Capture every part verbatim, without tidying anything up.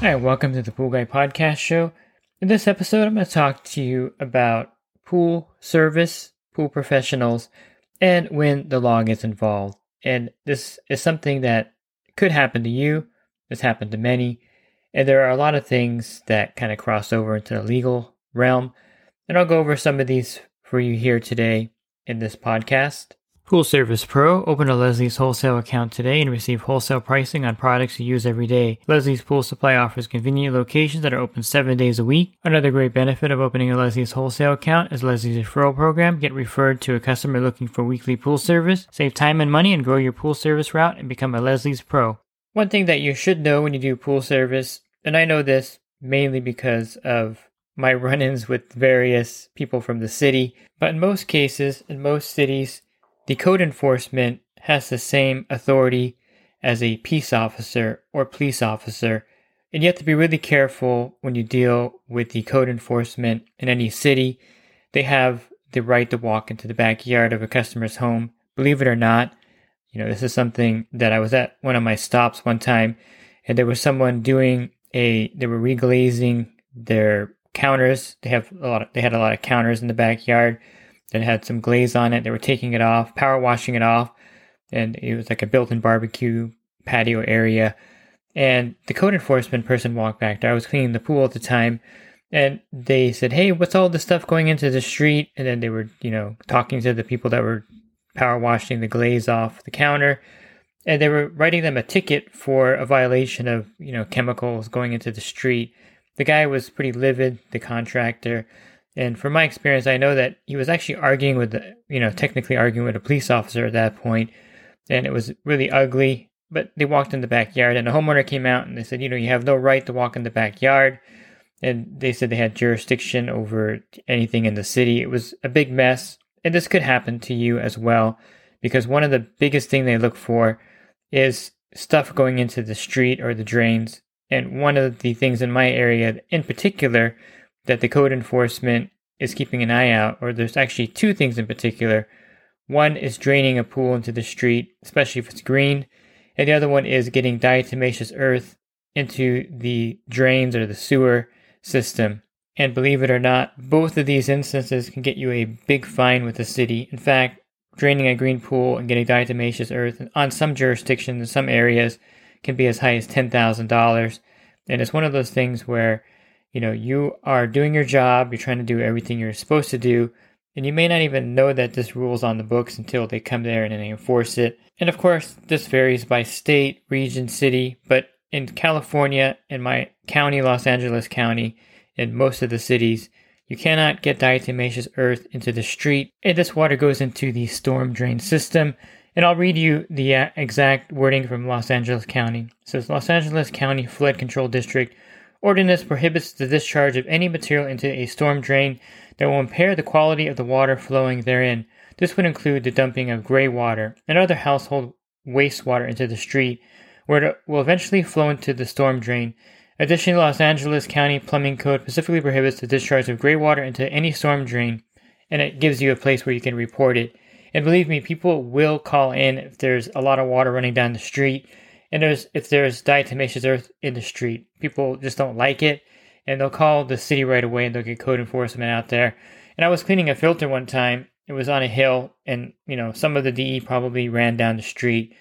Hi, welcome to the Pool Guy Podcast Show. In this episode, I'm going to talk to you about pool service, pool professionals, and when the law gets involved. And this is something that could happen to you. It's happened to many. And there are a lot of things that kind of cross over into the legal realm. And I'll go over some of these for you here today in this podcast. Pool Service Pro. Open a Leslie's Wholesale account today and receive wholesale pricing on products you use every day. Leslie's Pool Supply offers convenient locations that are open seven days a week. Another great benefit of opening a Leslie's Wholesale account is Leslie's Referral Program. Get referred to a customer looking for weekly pool service. Save time and money and grow your pool service route and become a Leslie's Pro. One thing that you should know when you do pool service, and I know this mainly because of my run-ins with various people from the city, but in most cases, in most cities, the code enforcement has the same authority as a peace officer or police officer, and you have to be really careful when you deal with the code enforcement in any city. They have the right to walk into the backyard of a customer's home, believe it or not. You know, this is something that I was at one of my stops one time, and there was someone doing a, they were reglazing their counters. They have a lot of, they had a lot of counters in the backyard that had some glaze on it. They were taking it off, power washing it off, and it was like a built-in barbecue patio area. And the code enforcement person walked back there. I was cleaning the pool at the time, and they said, "Hey, what's all this stuff going into the street?" And then they were, you know, talking to the people that were power washing the glaze off the counter, and they were writing them a ticket for a violation of, you know, chemicals going into the street. The guy was pretty livid, the contractor. And from my experience, I know that he was actually arguing with, the, you know, technically arguing with a police officer at that point, and it was really ugly. But they walked in the backyard, and the homeowner came out and they said, you know, you have no right to walk in the backyard. And they said they had jurisdiction over anything in the city. It was a big mess, and this could happen to you as well, because one of the biggest things they look for is stuff going into the street or the drains. And one of the things in my area in particular that the code enforcement is keeping an eye out, or there's actually two things in particular. One is draining a pool into the street, especially if it's green, and the other one is getting diatomaceous earth into the drains or the sewer system. And believe it or not, both of these instances can get you a big fine with the city. In fact, draining a green pool and getting diatomaceous earth on some jurisdictions in some areas can be as high as ten thousand dollars. And it's one of those things where, you know, you are doing your job, you're trying to do everything you're supposed to do, and you may not even know that this rule's on the books until they come there and they enforce it. And of course, this varies by state, region, city, but in California, in my county, Los Angeles County, in most of the cities, you cannot get diatomaceous earth into the street, and this water goes into the storm drain system. And I'll read you the exact wording from Los Angeles County. It says, Los Angeles County Flood Control District ordinance prohibits the discharge of any material into a storm drain that will impair the quality of the water flowing therein. This would include the dumping of gray water and other household wastewater into the street, where it will eventually flow into the storm drain. Additionally, Los Angeles County Plumbing Code specifically prohibits the discharge of gray water into any storm drain, and it gives you a place where you can report it. And believe me, people will call in if there's a lot of water running down the street. And there's, if there's diatomaceous earth in the street, people just don't like it, and they'll call the city right away, and they'll get code enforcement out there. And I was cleaning a filter one time. It was on a hill, and, you know, some of the D E probably ran down the street,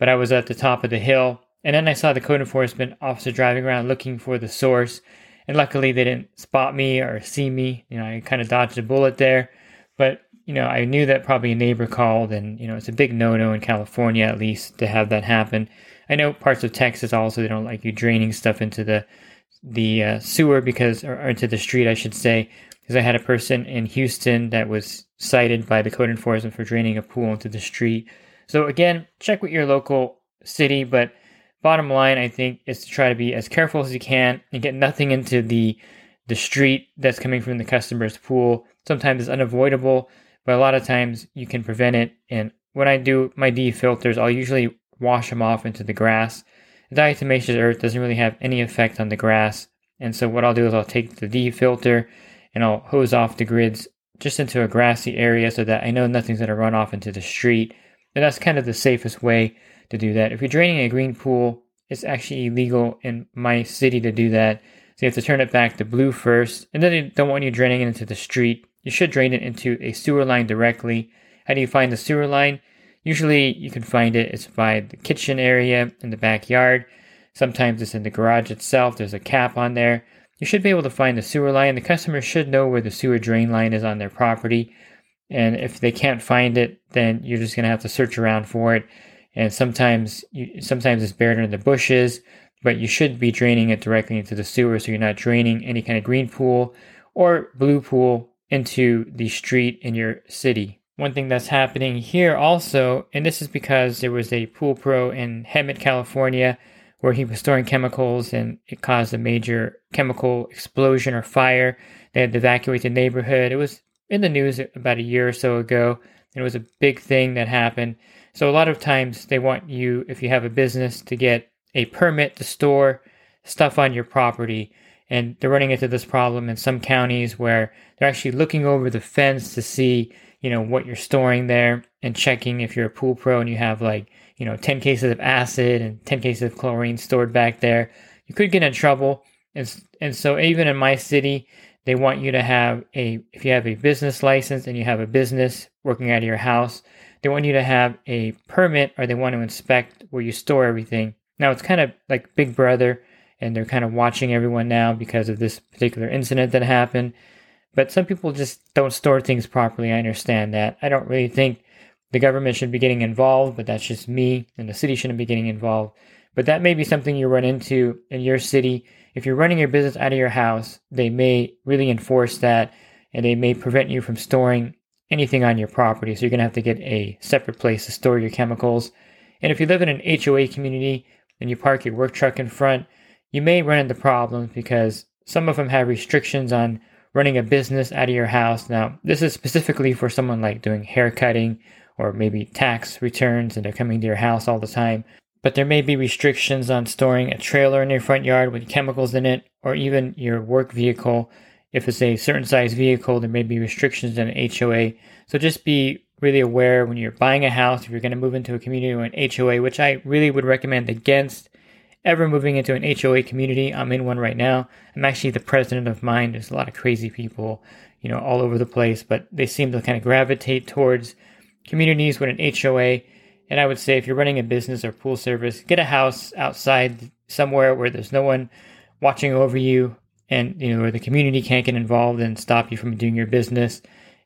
but I was at the top of the hill. And then I saw the code enforcement officer driving around looking for the source, and luckily they didn't spot me or see me. You know, I kind of dodged a bullet there, but, you know, I knew that probably a neighbor called, and, you know, it's a big no-no in California, at least, to have that happen. I know parts of Texas also, they don't like you draining stuff into the the uh, sewer because, or, or into the street, I should say, because I had a person in Houston that was cited by the code enforcement for draining a pool into the street. So again, check with your local city, but bottom line, I think, is to try to be as careful as you can and get nothing into the the street that's coming from the customer's pool. Sometimes it's unavoidable, but a lot of times you can prevent it. And when I do my D filters, I'll usually wash them off into the grass. The diatomaceous earth doesn't really have any effect on the grass. And so what I'll do is I'll take the D filter and I'll hose off the grids just into a grassy area so that I know nothing's going to run off into the street. And that's kind of the safest way to do that. If you're draining a green pool, it's actually illegal in my city to do that. So you have to turn it back to blue first. And then they don't want you draining it into the street. You should drain it into a sewer line directly. How do you find the sewer line? Usually you can find it. It's by the kitchen area in the backyard. Sometimes it's in the garage itself. There's a cap on there. You should be able to find the sewer line. The customer should know where the sewer drain line is on their property. And if they can't find it, then you're just going to have to search around for it. And sometimes you, sometimes it's buried in the bushes, but you should be draining it directly into the sewer so you're not draining any kind of green pool or blue pool into the street in your city. One thing that's happening here also, and this is because there was a pool pro in Hemet, California, where he was storing chemicals and it caused a major chemical explosion or fire. They had to evacuate the neighborhood. It was in the news about a year or so ago, and it was a big thing that happened. So a lot of times they want you, if you have a business, to get a permit to store stuff on your property. And they're running into this problem in some counties where they're actually looking over the fence to see, you know, what you're storing there and checking if you're a pool pro and you have like, you know, ten cases of acid and ten cases of chlorine stored back there. You could get in trouble. And, and so even in my city, they want you to have a, if you have a business license and you have a business working out of your house, they want you to have a permit or they want to inspect where you store everything. Now it's kind of like Big Brother, and they're kind of watching everyone now because of this particular incident that happened. But some people just don't store things properly. I understand that. I don't really think the government should be getting involved, but that's just me, and the city shouldn't be getting involved. But that may be something you run into in your city. If you're running your business out of your house, they may really enforce that, and they may prevent you from storing anything on your property. So you're going to have to get a separate place to store your chemicals. And if you live in an H O A community and you park your work truck in front, you may run into problems because some of them have restrictions on running a business out of your house. Now, this is specifically for someone like doing haircutting or maybe tax returns and they're coming to your house all the time. But there may be restrictions on storing a trailer in your front yard with chemicals in it, or even your work vehicle. If it's a certain size vehicle, there may be restrictions in an H O A. So just be really aware when you're buying a house, if you're going to move into a community or an H O A, which I really would recommend against ever moving into an H O A community. I'm in one right now. I'm actually the president of mine. There's a lot of crazy people, you know, all over the place, but they seem to kind of gravitate towards communities with an H O A. And I would say if you're running a business or pool service, get a house outside somewhere where there's no one watching over you and, you know, where the community can't get involved and stop you from doing your business.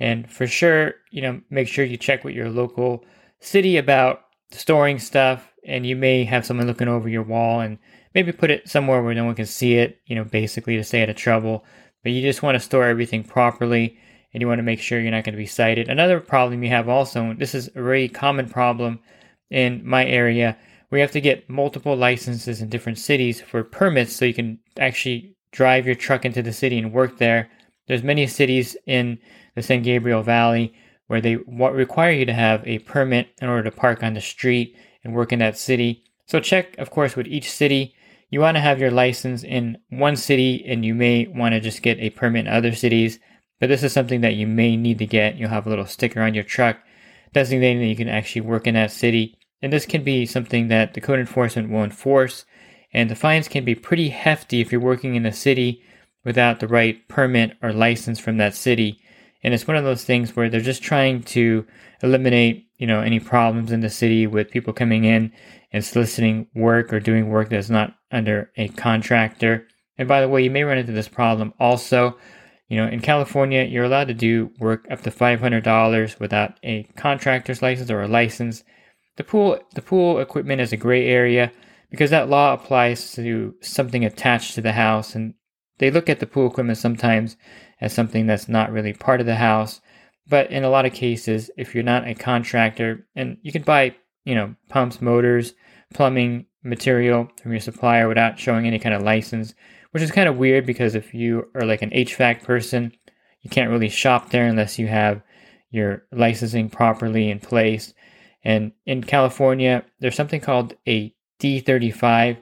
And for sure, you know, make sure you check with your local city about storing stuff. And you may have someone looking over your wall and maybe put it somewhere where no one can see it, you know, basically to stay out of trouble. But you just want to store everything properly and you want to make sure you're not going to be cited. Another problem you have also, and this is a very common problem in my area, where you have to get multiple licenses in different cities for permits so you can actually drive your truck into the city and work there. There's many cities in the San Gabriel Valley where they require you to have a permit in order to park on the street and work in that city. So check, of course, with each city. You want to have your license in one city and you may want to just get a permit in other cities, but this is something that you may need to get. You'll have a little sticker on your truck designating that you can actually work in that city. And this can be something that the code enforcement will enforce, and the fines can be pretty hefty if you're working in a city without the right permit or license from that city. And it's one of those things where they're just trying to eliminate, you know, any problems in the city with people coming in and soliciting work or doing work that's not under a contractor. And by the way, you may run into this problem also. You know, in California, you're allowed to do work up to five hundred dollars without a contractor's license or a license. The pool, the pool equipment is a gray area because that law applies to something attached to the house. And they look at the pool equipment sometimes as something that's not really part of the house. But in a lot of cases, if you're not a contractor, and you can buy, you know, pumps, motors, plumbing material from your supplier without showing any kind of license, which is kind of weird because if you are like an H V A C person, you can't really shop there unless you have your licensing properly in place. And in California, there's something called a D thirty-five,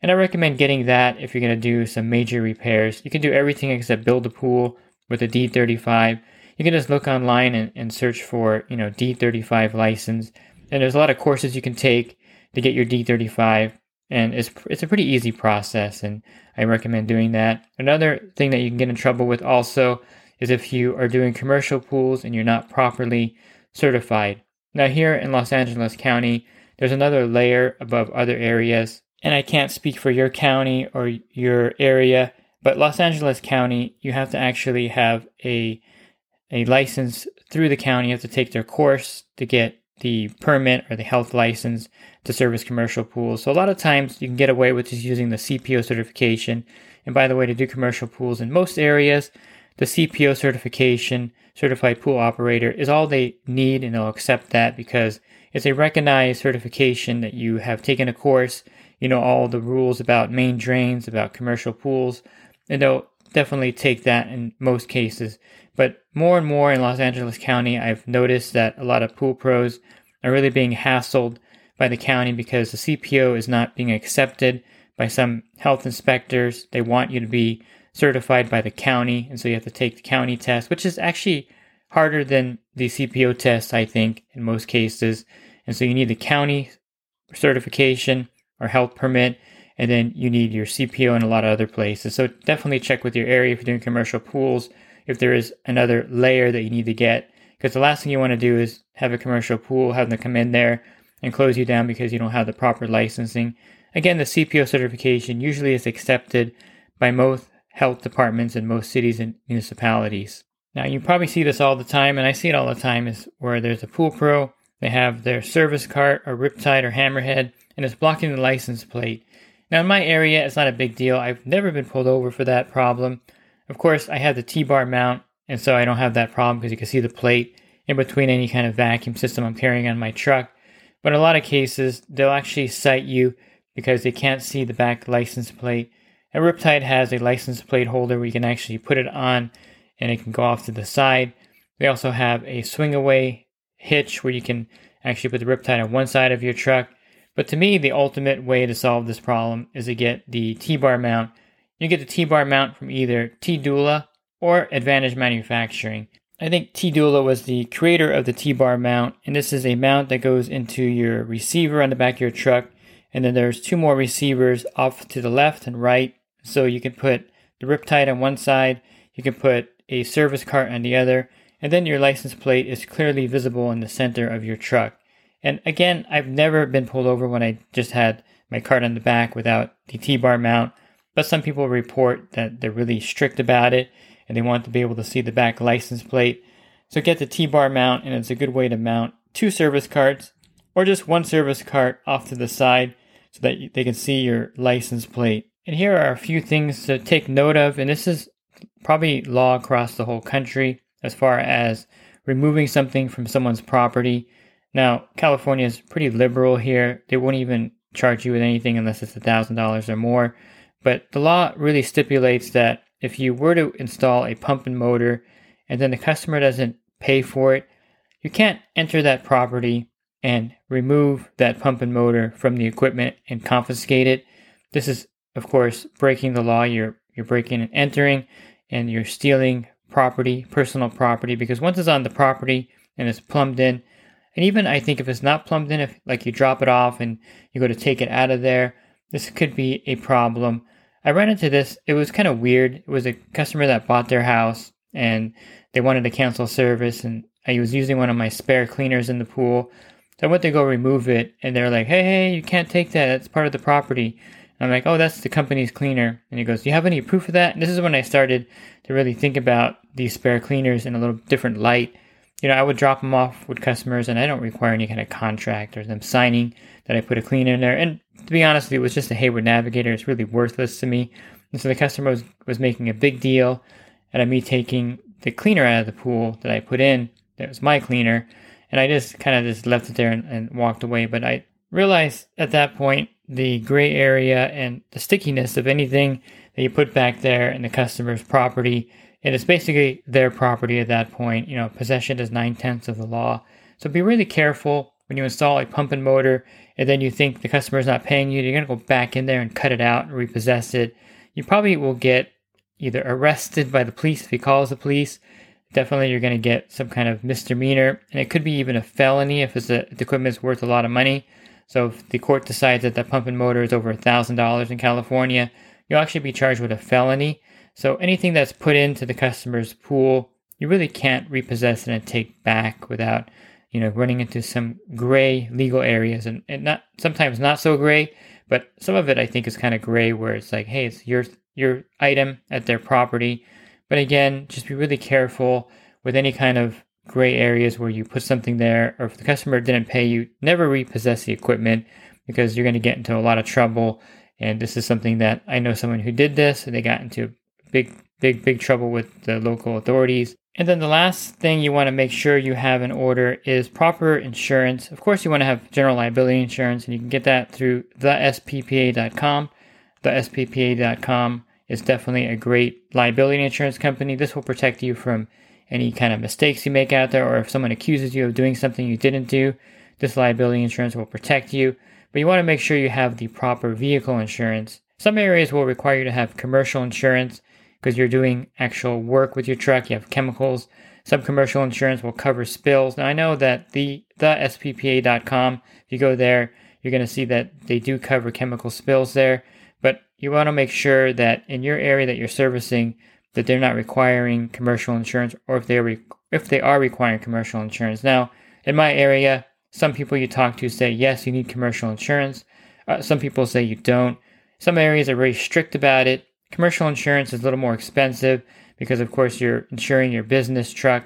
and I recommend getting that if you're going to do some major repairs. You can do everything except build a pool with a D thirty-five. You can just look online and, and search for, you know, D thirty-five license. And there's a lot of courses you can take to get your D thirty-five, and it's it's a pretty easy process, and I recommend doing that. Another thing that you can get in trouble with also is if you are doing commercial pools and you're not properly certified. Now here in Los Angeles County, there's another layer above other areas, and I can't speak for your county or your area, but Los Angeles County, you have to actually have a a license through the county. You have to take their course to get the permit or the health license to service commercial pools. So a lot of times you can get away with just using the C P O certification. And by the way, to do commercial pools in most areas, the C P O certification, Certified Pool Operator, is all they need, and they'll accept that because it's a recognized certification that you have taken a course, you know, all the rules about main drains, about commercial pools, and they'll definitely take that in most cases. But more and more in Los Angeles County, I've noticed that a lot of pool pros are really being hassled by the county because the C P O is not being accepted by some health inspectors. They want you to be certified by the county, and so you have to take the county test, which is actually harder than the C P O test, I think, in most cases. And so you need the county certification or health permit, and then you need your C P O in a lot of other places. So definitely check with your area if you're doing commercial pools, if there is another layer that you need to get, because the last thing you want to do is have a commercial pool, have them come in there and close you down because you don't have the proper licensing. Again, the C P O certification usually is accepted by most health departments in most cities and municipalities. Now, you probably see this all the time, and I see it all the time, is where there's a pool pro, they have their service cart or Riptide or Hammerhead, and it's blocking the license plate. Now, in my area, it's not a big deal. I've never been pulled over for that problem. Of course, I have the T-bar mount, and so I don't have that problem because you can see the plate in between any kind of vacuum system I'm carrying on my truck. But in a lot of cases, they'll actually cite you because they can't see the back license plate. And Riptide has a license plate holder where you can actually put it on and it can go off to the side. They also have a swing-away hitch where you can actually put the Riptide on one side of your truck. But to me, the ultimate way to solve this problem is to get the T-bar mount. You get the T-bar mount from either T-Doula or Advantage Manufacturing. I think T-Doula was the creator of the T-bar mount, and this is a mount that goes into your receiver on the back of your truck, and then there's two more receivers off to the left and right, so you can put the Riptide on one side, you can put a service cart on the other, and then your license plate is clearly visible in the center of your truck. And again, I've never been pulled over when I just had my cart on the back without the T-bar mount. But some people report that they're really strict about it and they want to be able to see the back license plate. So get the T-bar mount, and it's a good way to mount two service carts or just one service cart off to the side so that they can see your license plate. And here are a few things to take note of, and this is probably law across the whole country as far as removing something from someone's property. Now, California is pretty liberal here. They won't even charge you with anything unless it's one thousand dollars or more. But the law really stipulates that if you were to install a pump and motor and then the customer doesn't pay for it, you can't enter that property and remove that pump and motor from the equipment and confiscate it. This is, of course, breaking the law. You're, you're breaking and entering, and you're stealing property, personal property, because once it's on the property and it's plumbed in, and even I think if it's not plumbed in, if like you drop it off and you go to take it out of there, this could be a problem. I ran into this. It was kind of weird. It was a customer that bought their house and they wanted to cancel service, and I was using one of my spare cleaners in the pool. So I went to go remove it, and they're like, hey, hey, you can't take that. That's part of the property. And I'm like, oh, that's the company's cleaner. And he goes, do you have any proof of that? And this is when I started to really think about these spare cleaners in a little different light. You know, I would drop them off with customers, and I don't require any kind of contract or them signing that I put a cleaner in there. And to be honest, it was just a Hayward Navigator. It's really worthless to me. And so the customer was, was making a big deal out of me taking the cleaner out of the pool that I put in. That was my cleaner. And I just kind of just left it there and, and walked away. But I realized at that point the gray area and the stickiness of anything that you put back there in the customer's property. And it's basically their property at that point. You know, possession is nine-tenths of the law. So be really careful when you install a pump and motor and then you think the customer's not paying you. You're going to go back in there and cut it out and repossess it. You probably will get either arrested by the police if he calls the police. Definitely you're going to get some kind of misdemeanor. And it could be even a felony if it's a, the equipment's worth a lot of money. So if the court decides that the pump and motor is over one thousand dollars in California, you'll actually be charged with a felony. So anything that's put into the customer's pool, you really can't repossess it and take back without, you know, running into some gray legal areas. And, and not sometimes not so gray, but some of it I think is kind of gray where it's like, hey, it's your your item at their property. But again, just be really careful with any kind of gray areas where you put something there, or if the customer didn't pay you, never repossess the equipment because you're going to get into a lot of trouble. And this is something that I know someone who did this and they got into big, big, big trouble with the local authorities. And then the last thing you want to make sure you have in order is proper insurance. Of course, you want to have general liability insurance, and you can get that through the S P P A dot com. The S P P A dot com is definitely a great liability insurance company. This will protect you from any kind of mistakes you make out there, or if someone accuses you of doing something you didn't do, this liability insurance will protect you. But you want to make sure you have the proper vehicle insurance. Some areas will require you to have commercial insurance because you're doing actual work with your truck, you have chemicals. Some commercial insurance will cover spills. Now I know that the, the S P P A dot com, if you go there, you're going to see that they do cover chemical spills there. But you want to make sure that in your area that you're servicing, that they're not requiring commercial insurance, or if they are, if they are requiring commercial insurance. Now, in my area, some people you talk to say, yes, you need commercial insurance. Uh, some people say you don't. Some areas are very strict about it. Commercial insurance is a little more expensive because, of course, you're insuring your business truck.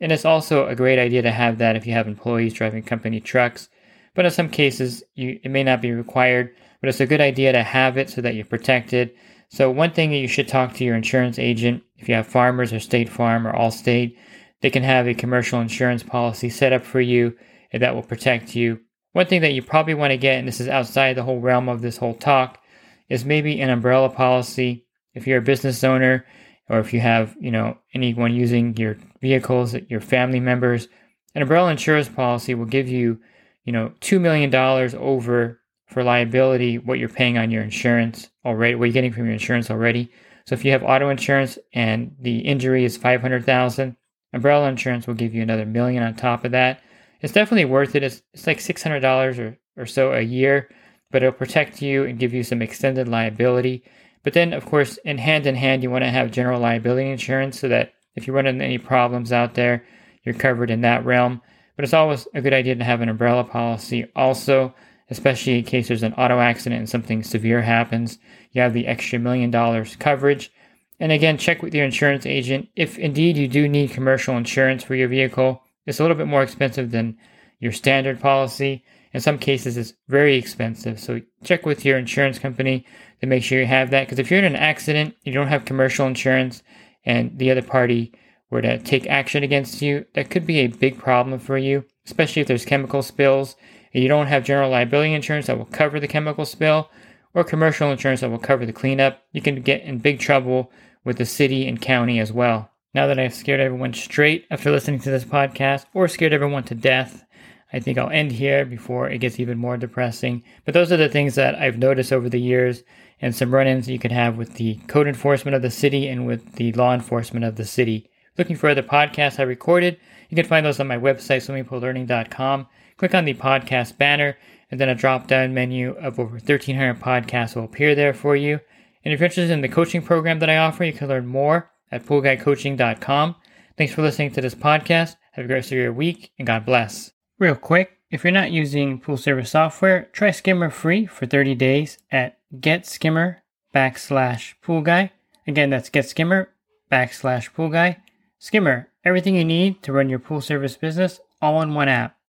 And it's also a great idea to have that if you have employees driving company trucks. But in some cases, you, it may not be required, but it's a good idea to have it so that you're protected. So one thing that you should talk to your insurance agent, if you have Farmers or State Farm or Allstate, they can have a commercial insurance policy set up for you and that will protect you. One thing that you probably want to get, and this is outside the whole realm of this whole talk, is maybe an umbrella policy. If you're a business owner or if you have, you know, anyone using your vehicles, your family members, an umbrella insurance policy will give you, you know, two million dollars over for liability, what you're paying on your insurance already, what you're getting from your insurance already. So if you have auto insurance and the injury is five hundred thousand dollars, umbrella insurance will give you another million on top of that. It's definitely worth it. It's, it's like six hundred dollars or, or so a year, but it'll protect you and give you some extended liability. But then, of course, in hand in hand, you want to have general liability insurance so that if you run into any problems out there, you're covered in that realm. But it's always a good idea to have an umbrella policy also, especially in case there's an auto accident and something severe happens. You have the extra million dollars coverage. And again, check with your insurance agent. If indeed you do need commercial insurance for your vehicle, it's a little bit more expensive than your standard policy. In some cases, it's very expensive. So check with your insurance company to make sure you have that. Because if you're in an accident, you don't have commercial insurance, and the other party were to take action against you, that could be a big problem for you, especially if there's chemical spills. You don't have general liability insurance that will cover the chemical spill or commercial insurance that will cover the cleanup, you can get in big trouble with the city and county as well. Now that I've scared everyone straight after listening to this podcast, or scared everyone to death, I think I'll end here before it gets even more depressing. But those are the things that I've noticed over the years and some run-ins you could have with the code enforcement of the city and with the law enforcement of the city. Looking for other podcasts I recorded, you can find those on my website, swimming pool learning dot com. Click on the podcast banner, and then a drop-down menu of over thirteen hundred podcasts will appear there for you. And if you're interested in the coaching program that I offer, you can learn more at pool guy coaching dot com. Thanks for listening to this podcast. Have a great rest of your week, and God bless. Real quick, if you're not using pool service software, try Skimmer free for thirty days at getskimmer backslash poolguy. Again, that's getskimmer backslash poolguy. Skimmer, everything you need to run your pool service business all in one app.